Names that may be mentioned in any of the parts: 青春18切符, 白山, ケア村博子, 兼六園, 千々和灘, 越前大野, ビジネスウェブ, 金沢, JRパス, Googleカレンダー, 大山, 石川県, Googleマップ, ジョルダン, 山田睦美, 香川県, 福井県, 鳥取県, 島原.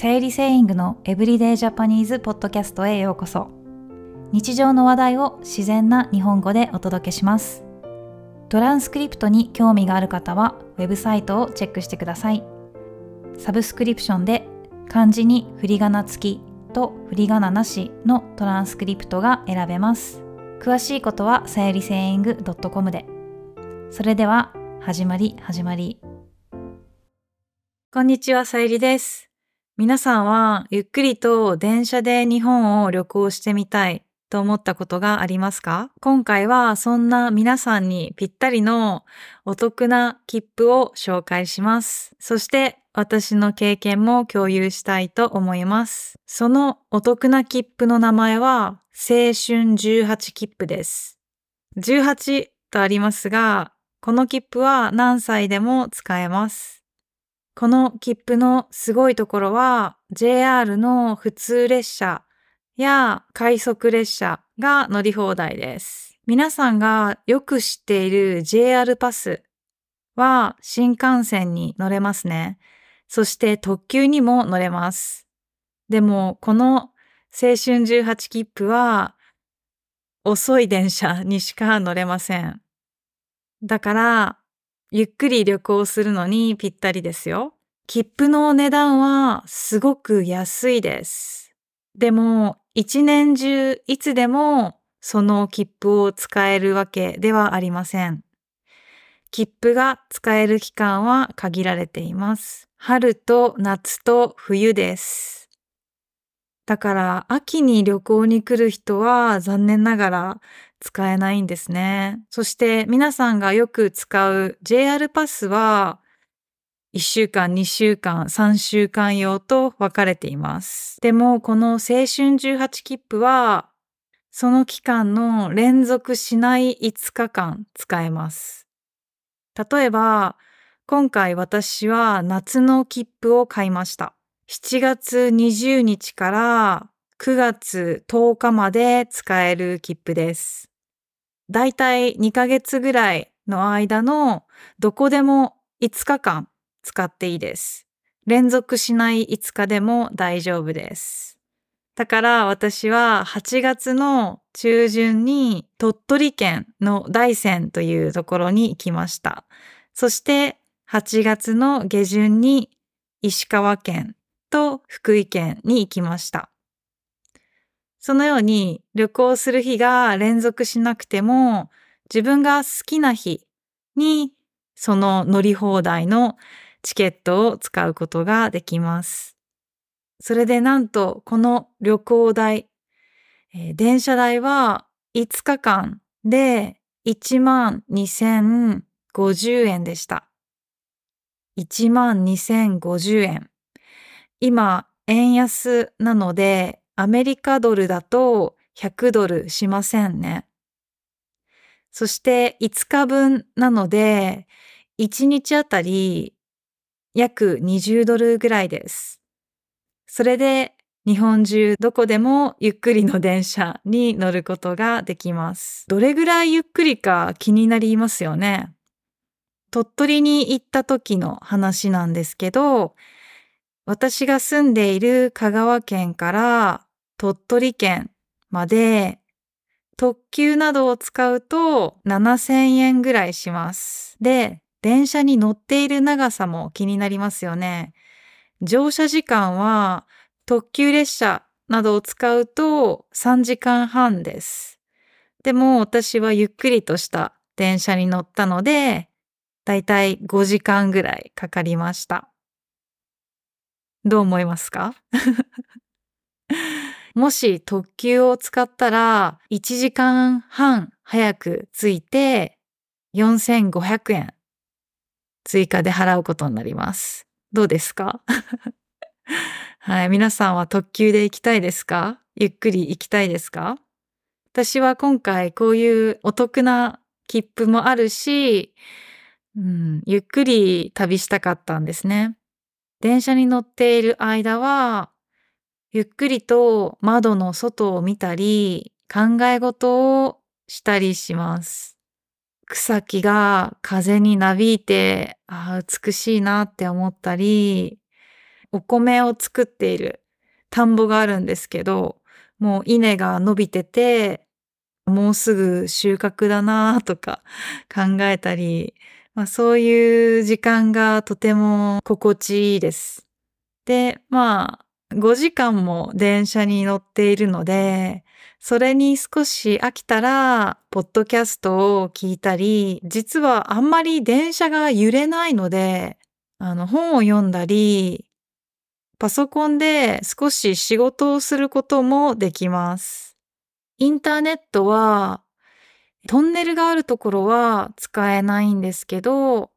セイリセイイングのエブリデイジャパニーズポッドキャストへようこそ。日常の話題を自然な日本語でお届けします。トランスクリプトに興味がある方はウェブサイトをチェックしてください。サブスクリプションで漢字に振り仮名付きと振り仮名なしのトランスクリプトが選べます。詳しいことはセイリセイイング .com で。それでは始まり。こんにちは、さゆりです。皆さんはゆっくりと電車で日本を旅行してみたいと思ったことがありますか？今回はそんな皆さんにぴったりのお得な切符を紹介します。そして私の経験も共有したいと思います。そのお得な切符の名前は青春18切符です。18とありますが、この切符は何歳でも使えます。この切符のすごいところは JR の普通列車や快速列車が乗り放題です。皆さんがよく知っている JR パスは新幹線に乗れますね。そして特急にも乗れます。でもこの青春18切符は遅い電車にしか乗れません。だからゆっくり旅行するのにぴったりですよ。切符の値段はすごく安いです。でも一年中いつでもその切符を使えるわけではありません。切符が使える期間は限られています。春と夏と冬です。だから秋に旅行に来る人は残念ながら使えないんですね。そして皆さんがよく使う JR パスは1週間、2週間、3週間用と分かれています。でもこの青春18切符はその期間の連続しない5日間使えます。例えば今回私は夏の切符を買いました。7月20日から9月10日まで使える切符です。だいたい2ヶ月ぐらいの間のどこでも5日間使っていいです。連続しない5日でも大丈夫です。だから私は8月の中旬に鳥取県の大山というところに行きました。そして8月の下旬に石川県と福井県に行きました。そのように旅行する日が連続しなくても自分が好きな日にその乗り放題のチケットを使うことができます。それでなんとこの旅行代、電車代は5日間で 12,050 円でした。12,050 円。今円安なのでアメリカドルだと100ドルしませんね。そして5日分なので、1日あたり約20ドルぐらいです。それで日本中どこでもゆっくりの電車に乗ることができます。どれぐらいゆっくりか気になりますよね。鳥取に行った時の話なんですけど、私が住んでいる香川県から鳥取県まで特急などを使うと 7,000 円ぐらいします。で、電車に乗っている長さも気になりますよね。乗車時間は特急列車などを使うと3時間半です。でも私はゆっくりとした電車に乗ったので、だいたい5時間ぐらいかかりました。どう思いますか？もし特急を使ったら1時間半早く着いて 4,500 円追加で払うことになります。どうですか？はい、皆さんは特急で行きたいですか？ゆっくり行きたいですか？私は今回こういうお得な切符もあるし、ゆっくり旅したかったんですね。電車に乗っている間は、ゆっくりと窓の外を見たり、考え事をしたりします。草木が風になびいて、美しいなって思ったり、お米を作っている田んぼがあるんですけど、もう稲が伸びてて、もうすぐ収穫だなとか考えたり、そういう時間がとても心地いいです。で、5時間も電車に乗っているので、それに少し飽きたら、ポッドキャストを聞いたり、実はあんまり電車が揺れないので、本を読んだり、パソコンで少し仕事をすることもできます。インターネットは、トンネルがあるところは使えないんですけど、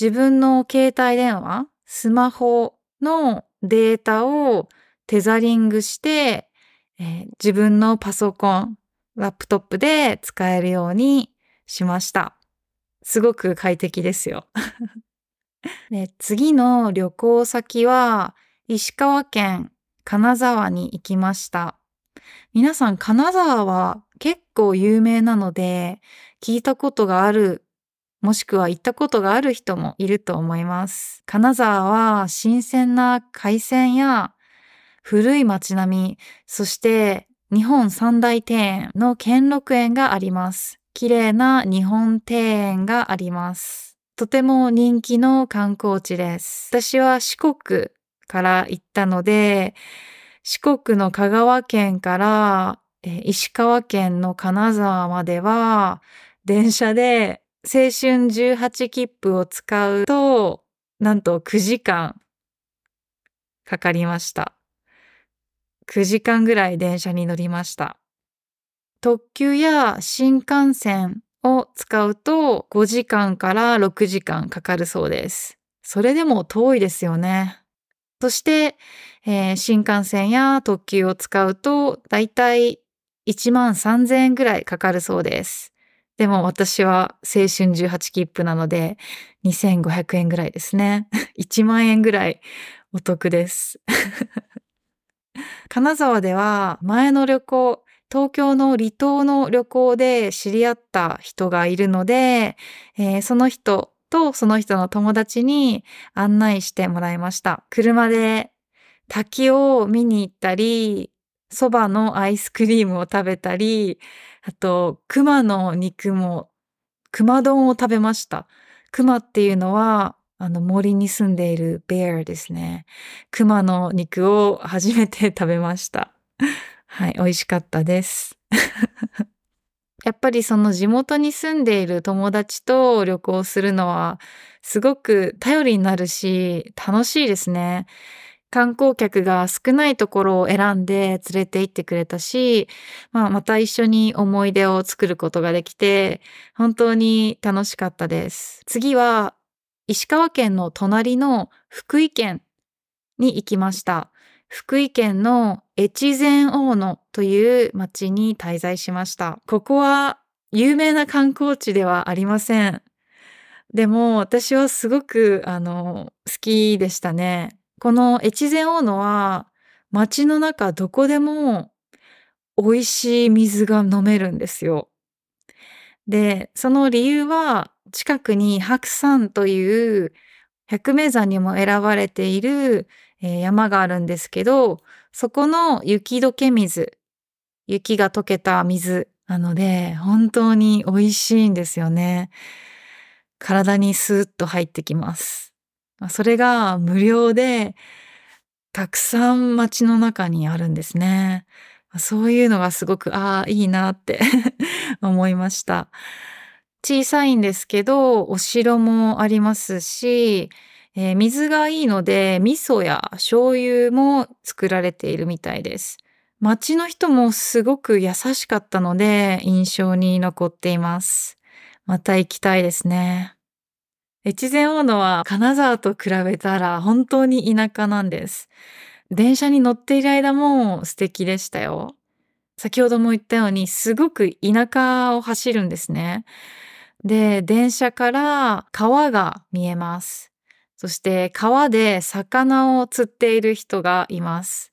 自分の携帯電話、スマホのデータをテザリングして、自分のパソコン、ラップトップで使えるようにしました。すごく快適ですよ。で、次の旅行先は、石川県金沢に行きました。皆さん、金沢は結構有名なので、聞いたことがある、もしくは行ったことがある人もいると思います。金沢は新鮮な海鮮や古い街並み、そして日本三大庭園の兼六園があります。綺麗な日本庭園があります。とても人気の観光地です。私は四国から行ったので、四国の香川県から石川県の金沢までは電車で青春18切符を使うとなんと9時間かかりました。9時間ぐらい電車に乗りました。特急や新幹線を使うと5時間から6時間かかるそうです。それでも遠いですよね。そして、新幹線や特急を使うとだいたい13,000円ぐらいかかるそうです。でも私は青春18切符なので2,500円ぐらいですね。10,000円ぐらいお得です。金沢では前の旅行、東京の離島の旅行で知り合った人がいるので、その人とその人の友達に案内してもらいました。車で滝を見に行ったり、そばのアイスクリームを食べたり、あと熊の肉も、熊丼を食べました。熊っていうのは森に住んでいるベアですね。熊の肉を初めて食べました。はい、美味しかったです。やっぱりその地元に住んでいる友達と旅行するのはすごく頼りになるし楽しいですね。観光客が少ないところを選んで連れて行ってくれたし、また一緒に思い出を作ることができて本当に楽しかったです。次は石川県の隣の福井県に行きました。福井県の越前大野という町に滞在しました。ここは有名な観光地ではありません。でも私はすごく好きでしたね。この越前大野は町の中どこでも美味しい水が飲めるんですよ。で、その理由は近くに白山という百名山にも選ばれている山があるんですけど、そこの雪解け水、雪が溶けた水なので本当に美味しいんですよね。体にスーッと入ってきます。それが無料でたくさん街の中にあるんですね。そういうのがすごくいいなって思いました。小さいんですけどお城もありますし、水がいいので味噌や醤油も作られているみたいです。町の人もすごく優しかったので印象に残っています。また行きたいですね。越前大野は金沢と比べたら本当に田舎なんです。電車に乗っている間も素敵でしたよ。先ほども言ったようにすごく田舎を走るんですね。で、電車から川が見えます。そして川で魚を釣っている人がいます。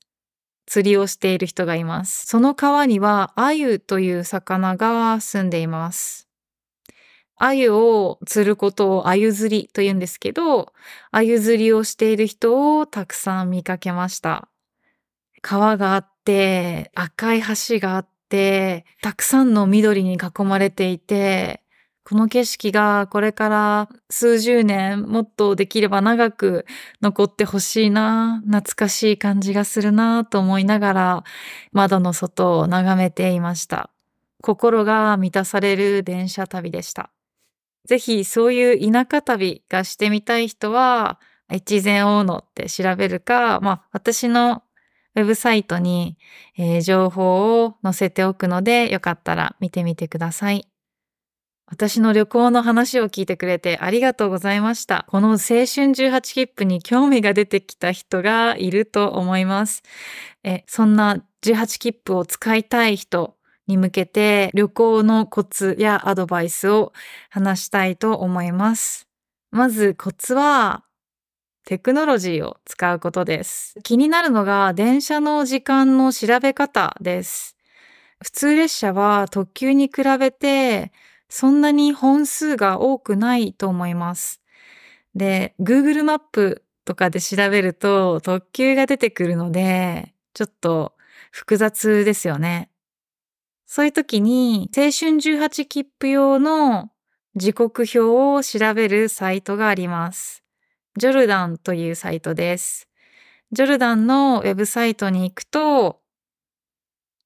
釣りをしている人がいます。その川にはアユという魚が住んでいます。鮎を釣ることを鮎釣りと言うんですけど、鮎釣りをしている人をたくさん見かけました。川があって、赤い橋があって、たくさんの緑に囲まれていて、この景色がこれから数十年、もっとできれば長く残ってほしいな、懐かしい感じがするなと思いながら窓の外を眺めていました。心が満たされる電車旅でした。ぜひそういう田舎旅がしてみたい人は、越前大野って調べるか、私のウェブサイトに、情報を載せておくので、よかったら見てみてください。私の旅行の話を聞いてくれてありがとうございました。この青春18切符に興味が出てきた人がいると思います。そんな18切符を使いたい人に向けて旅行のコツやアドバイスを話したいと思います。まずコツはテクノロジーを使うことです。気になるのが電車の時間の調べ方です。普通列車は特急に比べてそんなに本数が多くないと思います。で、Google マップとかで調べると特急が出てくるので、ちょっと複雑ですよね。そういう時に青春18切符用の時刻表を調べるサイトがあります。ジョルダンというサイトです。ジョルダンのウェブサイトに行くと、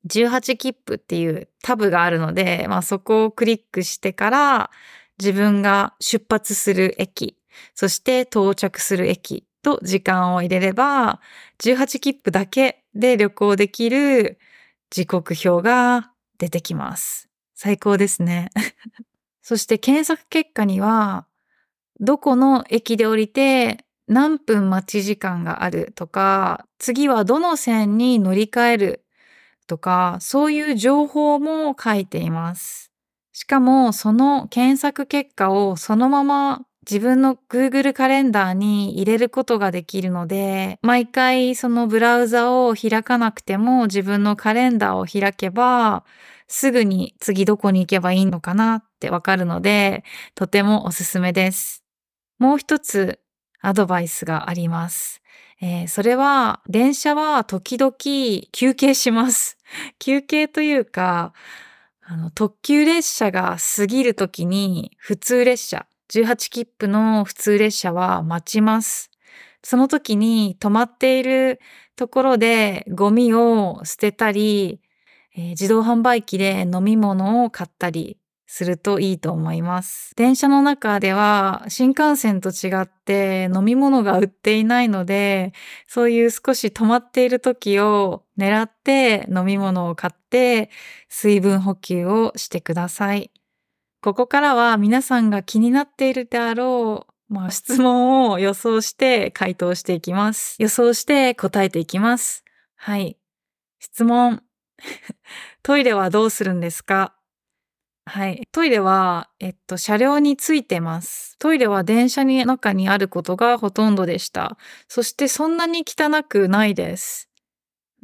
18切符っていうタブがあるので、そこをクリックしてから自分が出発する駅、そして到着する駅と時間を入れれば、18切符だけで旅行できる時刻表が出てきます。最高ですね。そして検索結果には、どこの駅で降りて何分待ち時間があるとか、次はどの線に乗り換えるとか、そういう情報も書いています。しかもその検索結果をそのまま自分の Google カレンダーに入れることができるので、毎回そのブラウザを開かなくても自分のカレンダーを開けば、すぐに次どこに行けばいいのかなってわかるので、とてもおすすめです。もう一つアドバイスがあります。それは、電車は時々休憩します。休憩というか、特急列車が過ぎるときに普通列車、18切符の普通列車は待ちます。その時に止まっているところでゴミを捨てたり、自動販売機で飲み物を買ったりするといいと思います。電車の中では新幹線と違って飲み物が売っていないので、そういう少し止まっている時を狙って飲み物を買って水分補給をしてください。ここからは皆さんが気になっているであろう、質問を予想して回答していきます。予想して答えていきます。はい。質問。トイレはどうするんですか？はい。トイレは、車両についてます。トイレは電車の中にあることがほとんどでした。そしてそんなに汚くないです。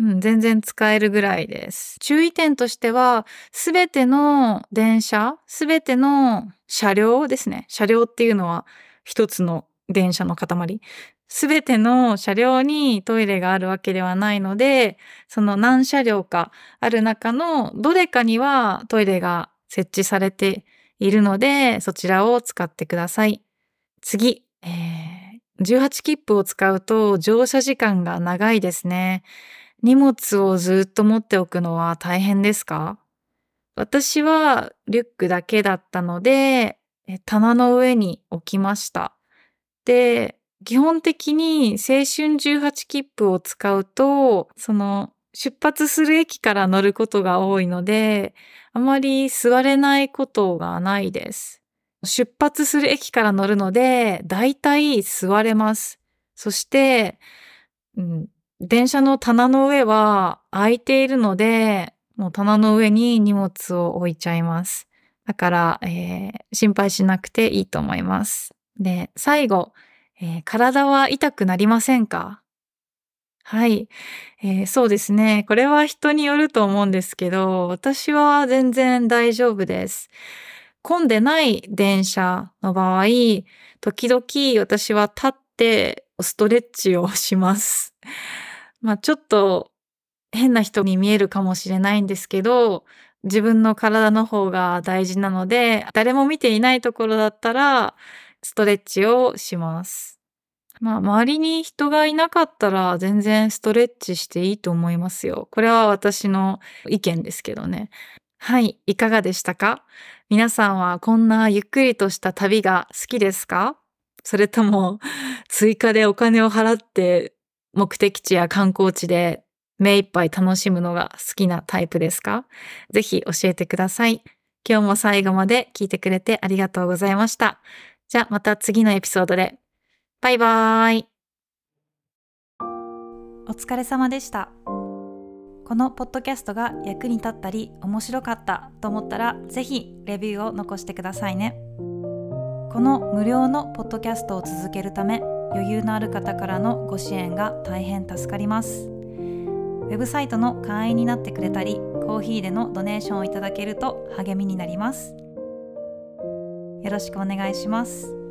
全然使えるぐらいです。注意点としては、すべての電車、すべての車両ですね。車両っていうのは一つの電車の塊。すべての車両にトイレがあるわけではないので、その何車両かある中のどれかにはトイレが設置されているので、そちらを使ってください。次、18切符を使うと乗車時間が長いですね。荷物をずっと持っておくのは大変ですか？私はリュックだけだったので、棚の上に置きました。で、基本的に青春18切符を使うと、出発する駅から乗ることが多いので、あまり座れないことがないです。出発する駅から乗るので、だいたい座れます。そして、電車の棚の上は空いているので、もう棚の上に荷物を置いちゃいます。だから、心配しなくていいと思います。で、最後、体は痛くなりませんか？はい、そうですね。これは人によると思うんですけど、私は全然大丈夫です。混んでない電車の場合、時々私は立ってストレッチをします。まあちょっと変な人に見えるかもしれないんですけど、自分の体の方が大事なので、誰も見ていないところだったらストレッチをします。まあ周りに人がいなかったら全然ストレッチしていいと思いますよ。これは私の意見ですけどね。はい、いかがでしたか？皆さんはこんなゆっくりとした旅が好きですか？それとも追加でお金を払って目的地や観光地で目いっぱい楽しむのが好きなタイプですか？ぜひ教えてください。今日も最後まで聞いてくれてありがとうございました。じゃあまた次のエピソードで。バイバーイ。お疲れ様でした。このポッドキャストが役に立ったり面白かったと思ったら、ぜひレビューを残してくださいね。この無料のポッドキャストを続けるため、余裕のある方からのご支援が大変助かります。ウェブサイトの会員になってくれたり、コーヒーでのドネーションをいただけると励みになります。よろしくお願いします。